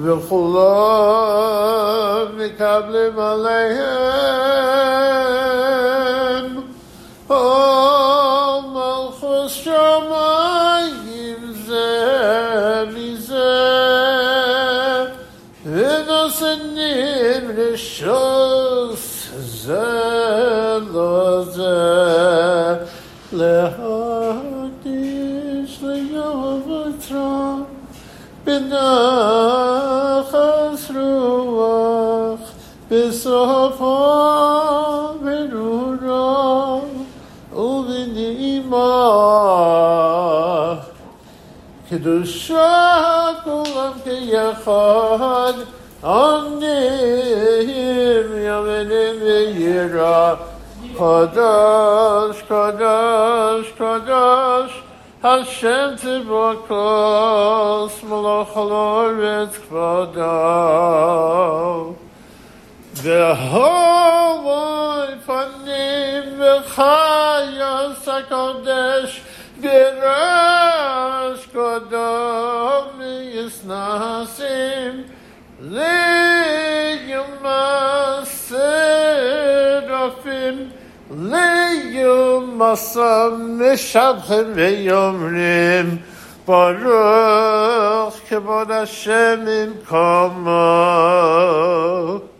וחולו מקבלים עליהם או מלכות שמיים זה מזה ונוסנים לשוס זה לא זה להקדיש ליובתך בנחס רוח בסופה ונורא ובנעימה קדושת עולם כיחד עניים ימנים ויראה קדוש קדוש קדוש Hashem Tzibakos, Melech Ha'oretz Kvodo. V'hoi panim v'chayos ha'kodesh, v'rash kodom v'yisnasim, li'yumasir rafim, ליום הסם משבחים ויומרים ברוך כבוד השם ממקומו